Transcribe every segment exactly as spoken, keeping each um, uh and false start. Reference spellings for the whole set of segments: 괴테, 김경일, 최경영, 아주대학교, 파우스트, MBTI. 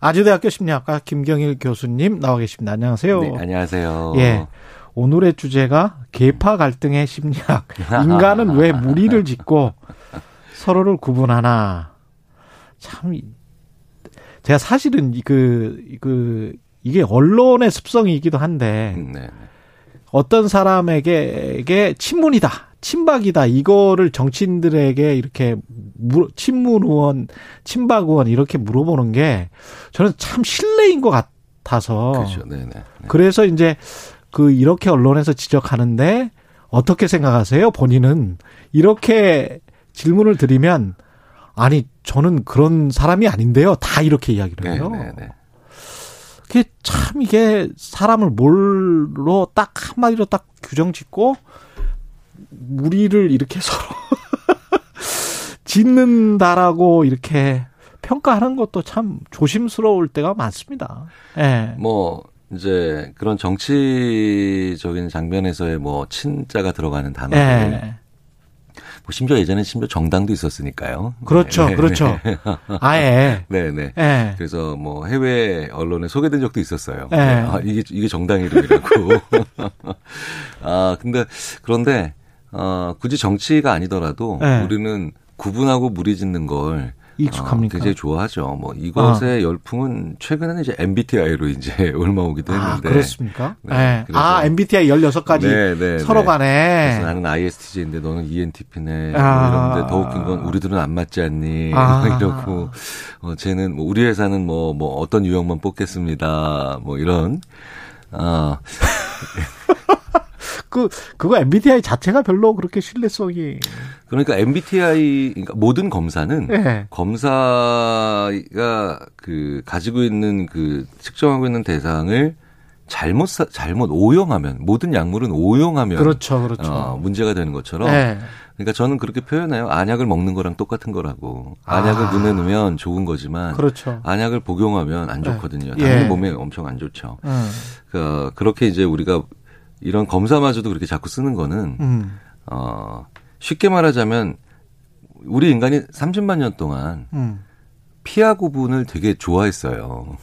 아주대학교 심리학과 김경일 교수님 나와 계십니다. 안녕하세요. 네, 안녕하세요. 예, 오늘의 주제가 계파 갈등의 심리학. 인간은 왜 무리를 짓고 서로를 구분하나. 참 제가 사실은 그, 그 이게 언론의 습성이기도 한데. 네. 어떤 사람에게 친문이다, 친박이다, 이거를 정치인들에게 이렇게 친문 의원, 친박 의원 이렇게 물어보는 게 저는 참 실례인 것 같아서. 그렇죠. 네네. 그래서 이제 그 이렇게 언론에서 지적하는데 어떻게 생각하세요? 본인은 이렇게 질문을 드리면 아니 저는 그런 사람이 아닌데요. 다 이렇게 이야기를 해요. 네네네. 그게 참 이게 사람을 뭘로 딱 한마디로 딱 규정 짓고 무리를 이렇게 서로 짓는다라고 이렇게 평가하는 것도 참 조심스러울 때가 많습니다. 예. 뭐 이제 그런 정치적인 장면에서의 뭐 친자가 들어가는 단어들. 예. 뭐 심지어 예전엔 심지어 정당도 있었으니까요. 그렇죠, 네. 그렇죠. 아예. 네, 네. 네. 그래서 뭐 해외 언론에 소개된 적도 있었어요. 네. 아, 이게 이게 정당 이름이라고. 아, 근데 그런데 어, 굳이 정치가 아니더라도 네. 우리는 구분하고 무리짓는 걸 익숙합니까? 어, 굉장히 좋아하죠. 뭐 이것의 어. 열풍은 최근에는 이제 엠비티아이로 이제 올라오기도 했는데. 아, 그렇습니까? 네. 네. 그래서 아, 엠비티아이 열여섯 가지 네, 네, 서로 네. 간에. 그래서 나는 아이에스티제이인데 너는 이엔티피네. 아. 이런데 더욱 큰 건 우리들은 안 맞지 않니? 아. 이러고 어, 쟤는 뭐 우리 회사는 뭐뭐 뭐 어떤 유형만 뽑겠습니다. 뭐 이런. 아. 그, 그거 엠비티아이 자체가 별로 그렇게 신뢰성이. 그러니까 엠비티아이, 그러니까 모든 검사는. 네. 검사가 그, 가지고 있는 그, 측정하고 있는 대상을 잘못, 잘못 오용하면, 모든 약물은 오용하면. 그렇죠, 그렇죠. 어, 문제가 되는 것처럼. 네. 그러니까 저는 그렇게 표현해요. 안약을 먹는 거랑 똑같은 거라고. 안약을 아. 눈에 넣으면 좋은 거지만. 그렇죠. 안약을 복용하면 안 좋거든요. 네. 당연히 예. 몸에 엄청 안 좋죠. 음. 그러니까 그렇게 이제 우리가 이런 검사마저도 그렇게 자꾸 쓰는 거는 음. 어, 쉽게 말하자면 우리 인간이 삼십만 년 동안 음. 피하 구분을 되게 좋아했어요.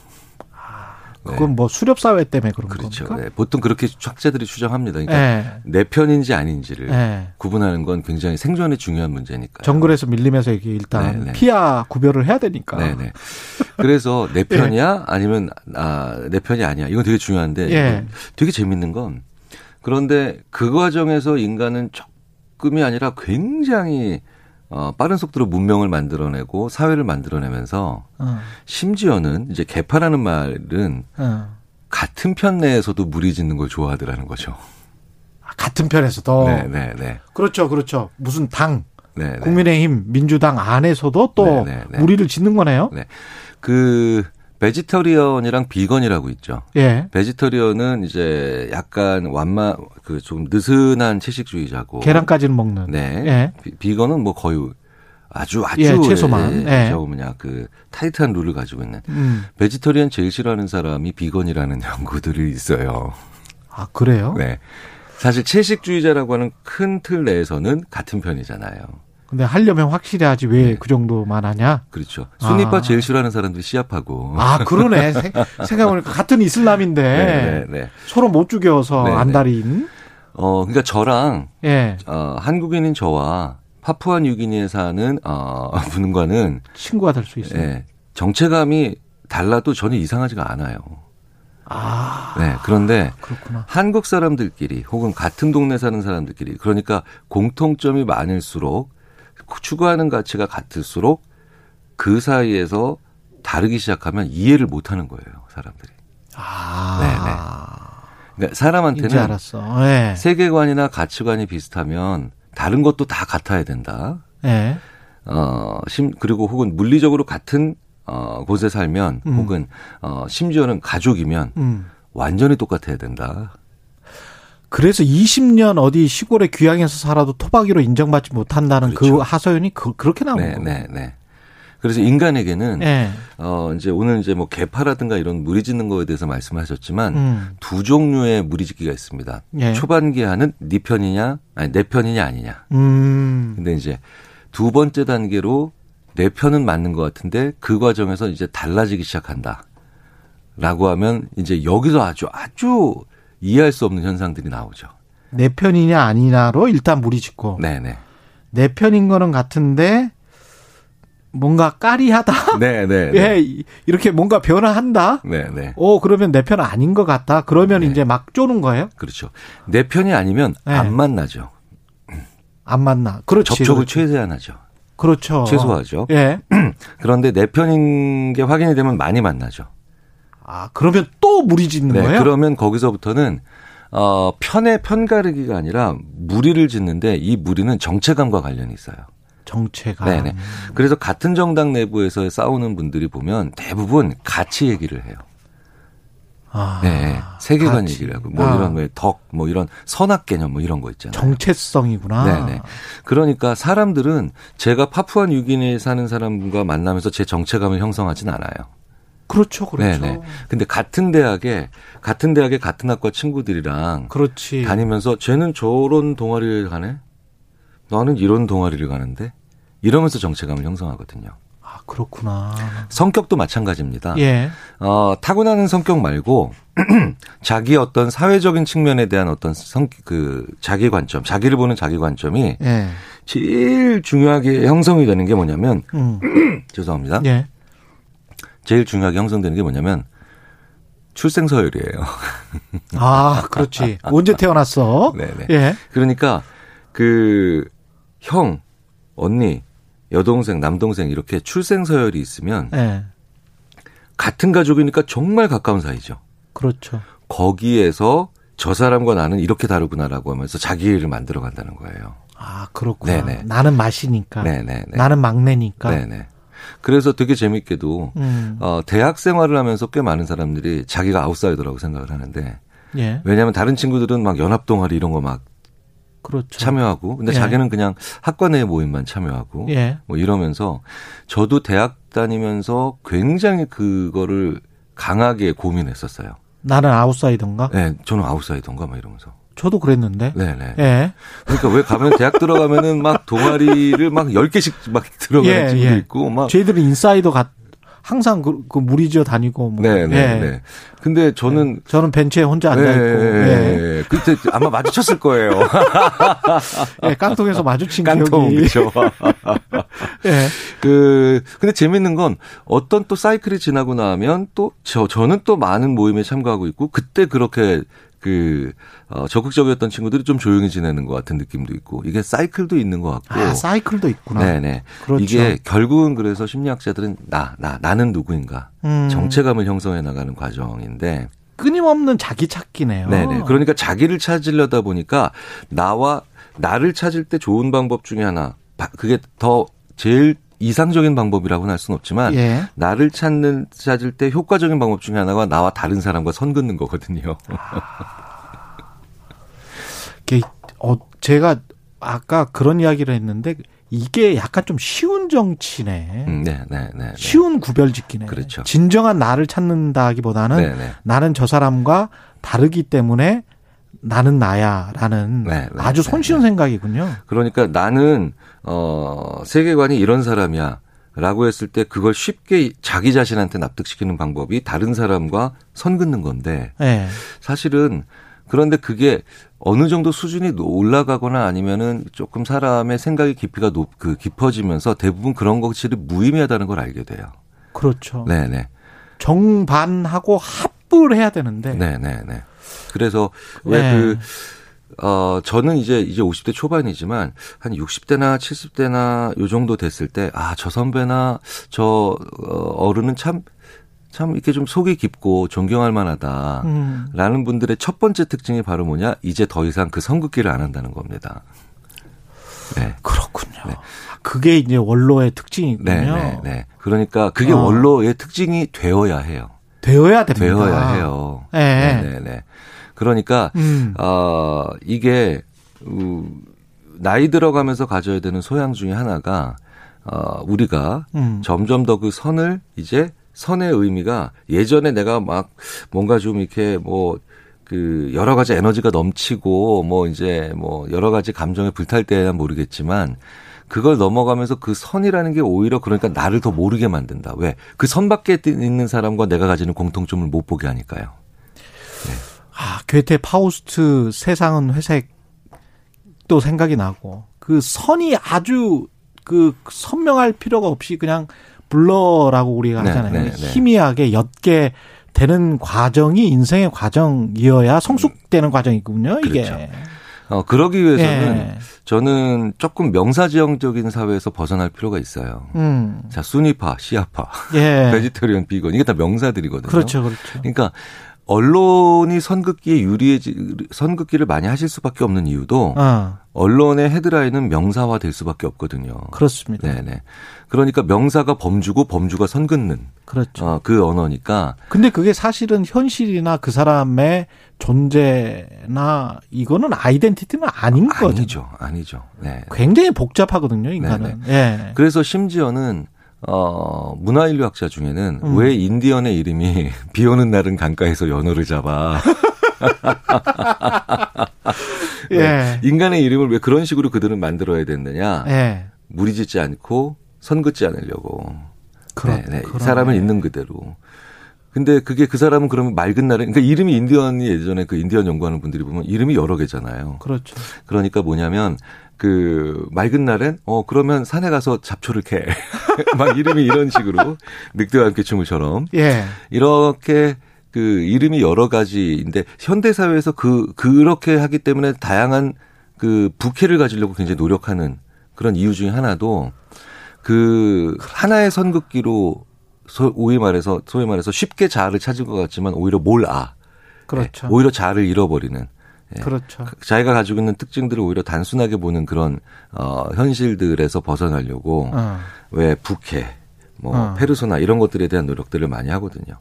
아, 그건 네. 뭐 수렵사회 때문에 그런 그렇죠. 겁니까? 네. 보통 그렇게 학자들이 추정합니다. 그러니까 네. 내 편인지 아닌지를 네. 구분하는 건 굉장히 생존에 중요한 문제니까요. 정글에서 밀림에서 이게 일단 네네. 피하 구별을 해야 되니까. 네네. 그래서 내 편이야 네. 아니면 아, 내 편이 아니야. 이건 되게 중요한데 네. 되게 재밌는 건 그런데 그 과정에서 인간은 조금이 아니라 굉장히 어, 빠른 속도로 문명을 만들어내고 사회를 만들어내면서 어. 심지어는 이제 계파라는 말은 어. 같은 편 내에서도 무리짓는 걸 좋아하더라는 거죠. 같은 편에서도. 네네네. 그렇죠, 그렇죠. 무슨 당, 네네. 국민의힘, 민주당 안에서도 또 네네네. 무리를 짓는 거네요. 네. 그. 베지터리언이랑 비건이라고 있죠. 예. 베지터리언은 이제 약간 완마 그 좀 느슨한 채식주의자고. 계란까지는 먹는. 네. 예. 비, 비건은 뭐 거의 아주 아주 예, 최소만. 예. 저 뭐냐 그 타이트한 룰을 가지고 있는. 음. 베지터리언 제일 싫어하는 사람이 비건이라는 연구들이 있어요. 아 그래요? 네. 사실 채식주의자라고 하는 큰 틀 내에서는 같은 편이잖아요. 근데 하려면 확실히 하지 왜 그 네. 정도만 하냐? 그렇죠. 순위파 아. 제일 싫어하는 사람들이 시합하고. 아 그러네. 생각해보니까 같은 이슬람인데 네, 네, 네. 서로 못 죽여서 네, 안달인. 네. 어, 그러니까 저랑 네. 어, 한국인인 저와 파푸아뉴기니에 사는 어, 분과는 친구가 될 수 있어요. 네. 정체감이 달라도 전혀 이상하지가 않아요. 아. 네. 그런데 그렇구나. 한국 사람들끼리 혹은 같은 동네 사는 사람들끼리 그러니까 공통점이 많을수록 추구하는 가치가 같을수록 그 사이에서 다르기 시작하면 이해를 못하는 거예요, 사람들이. 아, 네네. 그러니까 사람한테는 알았어. 네. 세계관이나 가치관이 비슷하면 다른 것도 다 같아야 된다. 네. 어, 심 그리고 혹은 물리적으로 같은 어, 곳에 살면 음. 혹은 어, 심지어는 가족이면 음. 완전히 똑같아야 된다. 그래서 이십 년 어디 시골에 귀향해서 살아도 토박이로 인정받지 못한다는 그렇죠. 그 하소연이 그, 그렇게 나온 거예요. 네, 네, 네. 그래서 인간에게는 네. 어 이제 오늘 이제 뭐 개파라든가 이런 무리짓는 거에 대해서 말씀하셨지만 음. 두 종류의 무리짓기가 있습니다. 네. 초반기에는 네 편이냐, 아니 내 편이냐 아니냐. 음. 근데 이제 두 번째 단계로 내 편은 맞는 것 같은데 그 과정에서 이제 달라지기 시작한다라고 하면 이제 여기서 아주 아주 이해할 수 없는 현상들이 나오죠. 내 편이냐 아니냐로 일단 무리짓고. 네네. 내 편인 거는 같은데. 뭔가 까리하다. 네, 네. 예, 이렇게 뭔가 변화한다. 네, 네. 오, 그러면 내 편 아닌 것 같다. 그러면 네. 이제 막 쪼는 거예요? 그렇죠. 내 편이 아니면 네. 안 만나죠. 안 만나. 그렇죠. 접촉을 그렇지. 최대한 하죠. 그렇죠. 최소화하죠. 예. 그런데 내 편인 게 확인이 되면 많이 만나죠. 아, 그러면 또 무리 짓는 네, 거예요? 그러면 거기서부터는 어, 편의 편가르기가 아니라 무리를 짓는데 이 무리는 정체감과 관련이 있어요. 정체가. 네네. 그래서 같은 정당 내부에서 싸우는 분들이 보면 대부분 같이 얘기를 해요. 아, 네, 세계관 같이. 얘기를 하고 뭐 아. 이런 거에 덕, 뭐 이런 선악 개념 뭐 이런 거 있잖아요. 정체성이구나. 네네. 그러니까 사람들은 제가 파푸아뉴기니에 사는 사람과 만나면서 제 정체감을 형성하진 않아요. 그렇죠, 그렇죠. 네네. 근데 같은 대학에 같은 대학에 같은 학과 친구들이랑 그렇지. 다니면서 쟤는 저런 동아리를 가네. 나는 이런 동아리를 가는데 이러면서 정체감을 형성하거든요. 아 그렇구나. 성격도 마찬가지입니다. 예. 어, 타고나는 성격 말고 자기 어떤 사회적인 측면에 대한 어떤 성, 그 자기 관점, 자기를 보는 자기 관점이 예. 제일 중요하게 형성이 되는 게 뭐냐면 음. 죄송합니다. 예. 제일 중요하게 형성되는 게 뭐냐면 출생 서열이에요. 아 그렇지. 언제 태어났어? 네네. 예. 그러니까 그 형, 언니, 여동생, 남동생 이렇게 출생 서열이 있으면 네. 같은 가족이니까 정말 가까운 사이죠. 그렇죠. 거기에서 저 사람과 나는 이렇게 다르구나라고 하면서 자기 일을 만들어 간다는 거예요. 아, 그렇구나. 네네. 나는 마시니까. 네네네. 나는 막내니까. 네네. 그래서 되게 재밌게도 음. 어, 대학 생활을 하면서 꽤 많은 사람들이 자기가 아웃사이더라고 생각을 하는데 예. 왜냐하면 다른 친구들은 막 연합 동아리 이런 거 막 그렇죠. 참여하고 근데 예. 자기는 그냥 학과 내 모임만 참여하고 예. 뭐 이러면서 저도 대학 다니면서 굉장히 그거를 강하게 고민했었어요. 나는 아웃사이더인가? 네, 저는 아웃사이더인가 막 이러면서. 저도 그랬는데. 네네. 예. 그러니까 왜 가면 대학 들어가면은 막 동아리를 막 열 개씩 막 들어가는 친구도 예, 예. 있고 막. 저희들은 인사이더 같. 항상 그, 그 무리지어 다니고 뭐. 네네네. 예. 근데 저는 예. 저는 벤치에 혼자 앉아 있고. 예. 예. 그때 아마 마주쳤을 거예요. 예, 깡통에서 마주친 깡통, 기억이. 그렇죠. 예. 그 근데 재밌는 건 어떤 또 사이클이 지나고 나면 또 저 저는 또 많은 모임에 참가하고 있고 그때 그렇게 그 어, 적극적이었던 친구들이 좀 조용히 지내는 것 같은 느낌도 있고 이게 사이클도 있는 것 같고 아 사이클도 있구나. 네네. 그렇죠. 이게 결국은 그래서 심리학자들은 나, 나, 나는 누구인가 음. 정체감을 형성해 나가는 과정인데 끊임없는 자기 찾기네요. 네네. 그러니까 자기를 찾으려다 보니까 나와 나를 찾을 때 좋은 방법 중에 하나 그게 더 제일 이상적인 방법이라고는 할 수는 없지만 예. 나를 찾는 찾을 때 효과적인 방법 중에 하나가 나와 다른 사람과 선 긋는 거거든요. 아, 이게 어, 제가 아까 그런 이야기를 했는데 이게 약간 좀 쉬운 정치네. 음, 네, 네, 네. 쉬운 구별짓기네. 그렇죠. 진정한 나를 찾는다기보다는 네, 네. 나는 저 사람과 다르기 때문에 나는 나야라는 네, 네, 아주 손쉬운 네, 네. 생각이군요. 그러니까 나는 어, 세계관이 이런 사람이야라고 했을 때 그걸 쉽게 자기 자신한테 납득시키는 방법이 다른 사람과 선 긋는 건데 네. 사실은 그런데 그게 어느 정도 수준이 올라가거나 아니면은 조금 사람의 생각의 깊이가 높, 그 깊어지면서 대부분 그런 것들이 무의미하다는 걸 알게 돼요. 그렇죠. 네네. 정반하고 합을 해야 되는데. 네네네. 그래서 왜 네. 그 어, 저는 이제, 이제 오십 대 초반이지만, 한 육십 대나 칠십 대나 요 정도 됐을 때, 아, 저 선배나 저 어른은 참, 참 이렇게 좀 속이 깊고 존경할 만하다. 라는 음. 분들의 첫 번째 특징이 바로 뭐냐? 이제 더 이상 그 선긋기를 안 한다는 겁니다. 네. 그렇군요. 네. 그게 이제 원로의 특징이군요. 네, 네, 네. 그러니까 그게 어. 원로의 특징이 되어야 해요. 되어야 됩니다. 되어야 해요. 네, 네, 네. 그러니까 음. 어, 이게 나이 들어가면서 가져야 되는 소양 중에 하나가 어, 우리가 음. 점점 더 그 선을 이제 선의 의미가 예전에 내가 막 뭔가 좀 이렇게 뭐 그 여러 가지 에너지가 넘치고 뭐 이제 뭐 여러 가지 감정에 불탈 때야 모르겠지만 그걸 넘어가면서 그 선이라는 게 오히려 그러니까 나를 더 모르게 만든다. 왜? 그 선 밖에 있는 사람과 내가 가지는 공통점을 못 보게 하니까요. 네. 아, 괴테 파우스트 세상은 회색도 생각이 나고 그 선이 아주 그 선명할 필요가 없이 그냥 블러라고 우리가 하잖아요. 네, 네, 네. 희미하게 옅게 되는 과정이 인생의 과정이어야 성숙되는 과정이군요. 이게. 그렇죠. 어, 그러기 위해서는 예. 저는 조금 명사지형적인 사회에서 벗어날 필요가 있어요. 음. 자, 순위파, 시아파, 예. 베지테리언, 비건 이게 다 명사들이거든요. 그렇죠, 그렇죠. 그러니까 언론이 선긋기에 유리해지 선긋기를 많이 하실 수밖에 없는 이유도 아. 언론의 헤드라인은 명사화 될 수밖에 없거든요. 그렇습니다. 네네. 그러니까 명사가 범주고 범주가 선긋는. 그렇죠. 어, 그 언어니까. 근데 그게 사실은 현실이나 그 사람의 존재나 이거는 아이덴티티는 아닌 거죠. 아니죠, 아니죠. 네. 굉장히 복잡하거든요, 인간은. 네. 그래서 심지어는. 어, 문화인류학자 중에는 음. 왜 인디언의 이름이 비 오는 날은 강가에서 연어를 잡아. 예. 네. 인간의 이름을 왜 그런 식으로 그들은 만들어야 된다냐. 예. 무리짓지 않고 선긋지 않으려고. 그렇네. 네. 사람은 있는 그대로. 근데 그게 그 사람은 그러면 맑은 날에, 그러니까 이름이 인디언이 예전에 그 인디언 연구하는 분들이 보면 이름이 여러 개잖아요. 그렇죠. 그러니까 뭐냐면, 그, 맑은 날엔, 어, 그러면 산에 가서 잡초를 캐. 막 이름이 이런 식으로, 늑대와 함께 춤을처럼. 예. 이렇게 그 이름이 여러 가지인데, 현대사회에서 그, 그렇게 하기 때문에 다양한 그 부캐를 가지려고 굉장히 노력하는 그런 이유 중에 하나도 그 하나의 선긋기로 소위 말해서 소위 말해서 쉽게 자아를 찾은 것 같지만 오히려 뭘 아, 그렇죠. 네. 오히려 자아를 잃어버리는, 네. 그렇죠. 자기가 가지고 있는 특징들을 오히려 단순하게 보는 그런 어, 현실들에서 벗어나려고 어. 왜 부캐, 뭐 어. 페르소나 이런 것들에 대한 노력들을 많이 하거든요.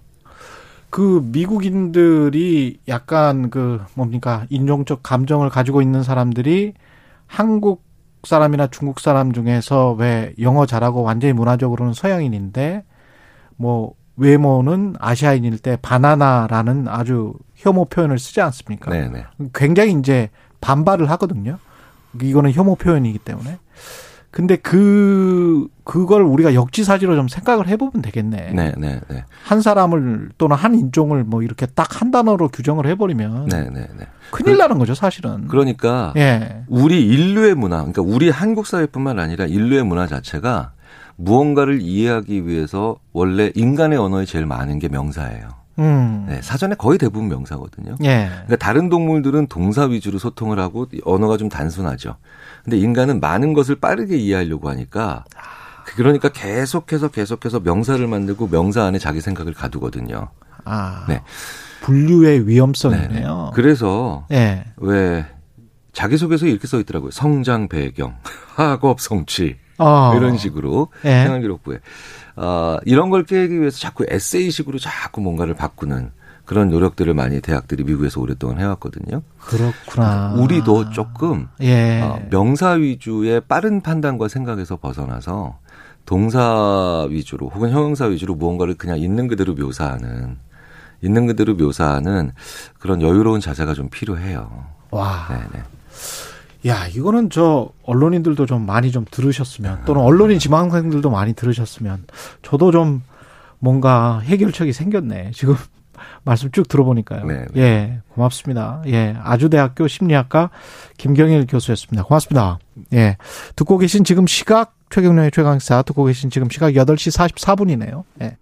그 미국인들이 약간 그 뭡니까 인종적 감정을 가지고 있는 사람들이 한국 사람이나 중국 사람 중에서 왜 영어 잘하고 완전히 문화적으로는 서양인인데. 뭐 외모는 아시아인일 때 바나나라는 아주 혐오 표현을 쓰지 않습니까? 네네. 굉장히 이제 반발을 하거든요. 이거는 혐오 표현이기 때문에. 근데 그 그걸 우리가 역지사지로 좀 생각을 해보면 되겠네. 네네네. 한 사람을 또는 한 인종을 뭐 이렇게 딱 한 단어로 규정을 해버리면 네네네. 큰일 그, 나는 거죠 사실은. 그러니까 예. 우리 인류의 문화, 그러니까 우리 한국 사회뿐만 아니라 인류의 문화 자체가. 무언가를 이해하기 위해서 원래 인간의 언어에 제일 많은 게 명사예요. 음. 네, 사전에 거의 대부분 명사거든요. 예. 그러니까 다른 동물들은 동사 위주로 소통을 하고 언어가 좀 단순하죠. 근데 인간은 많은 것을 빠르게 이해하려고 하니까 그러니까 계속해서 계속해서 명사를 만들고 명사 안에 자기 생각을 가두거든요. 아, 네. 분류의 위험성이네요. 네네. 그래서 예. 왜 자기소개서에 이렇게 써 있더라고요. 성장 배경, 학업 성취. 어. 이런 식으로 예. 생활기록부에 어, 이런 걸 깨기 위해서 자꾸 에세이식으로 자꾸 뭔가를 바꾸는 그런 노력들을 많이 대학들이 미국에서 오랫동안 해왔거든요. 그렇구나. 우리도 조금 예. 어, 명사 위주의 빠른 판단과 생각에서 벗어나서 동사 위주로 혹은 형용사 위주로 무언가를 그냥 있는 그대로 묘사하는 있는 그대로 묘사하는 그런 여유로운 자세가 좀 필요해요. 와. 네네. 야, 이거는 저 언론인들도 좀 많이 좀 들으셨으면 또는 언론인 지망생들도 많이 들으셨으면 저도 좀 뭔가 해결책이 생겼네. 지금 말씀 쭉 들어보니까요. 네, 네. 예, 고맙습니다. 예, 아주대학교 심리학과 김경일 교수였습니다. 고맙습니다. 예, 듣고 계신 지금 시각 최경영의 최강시사 듣고 계신 지금 시각 여덟 시 사십사 분이네요. 예.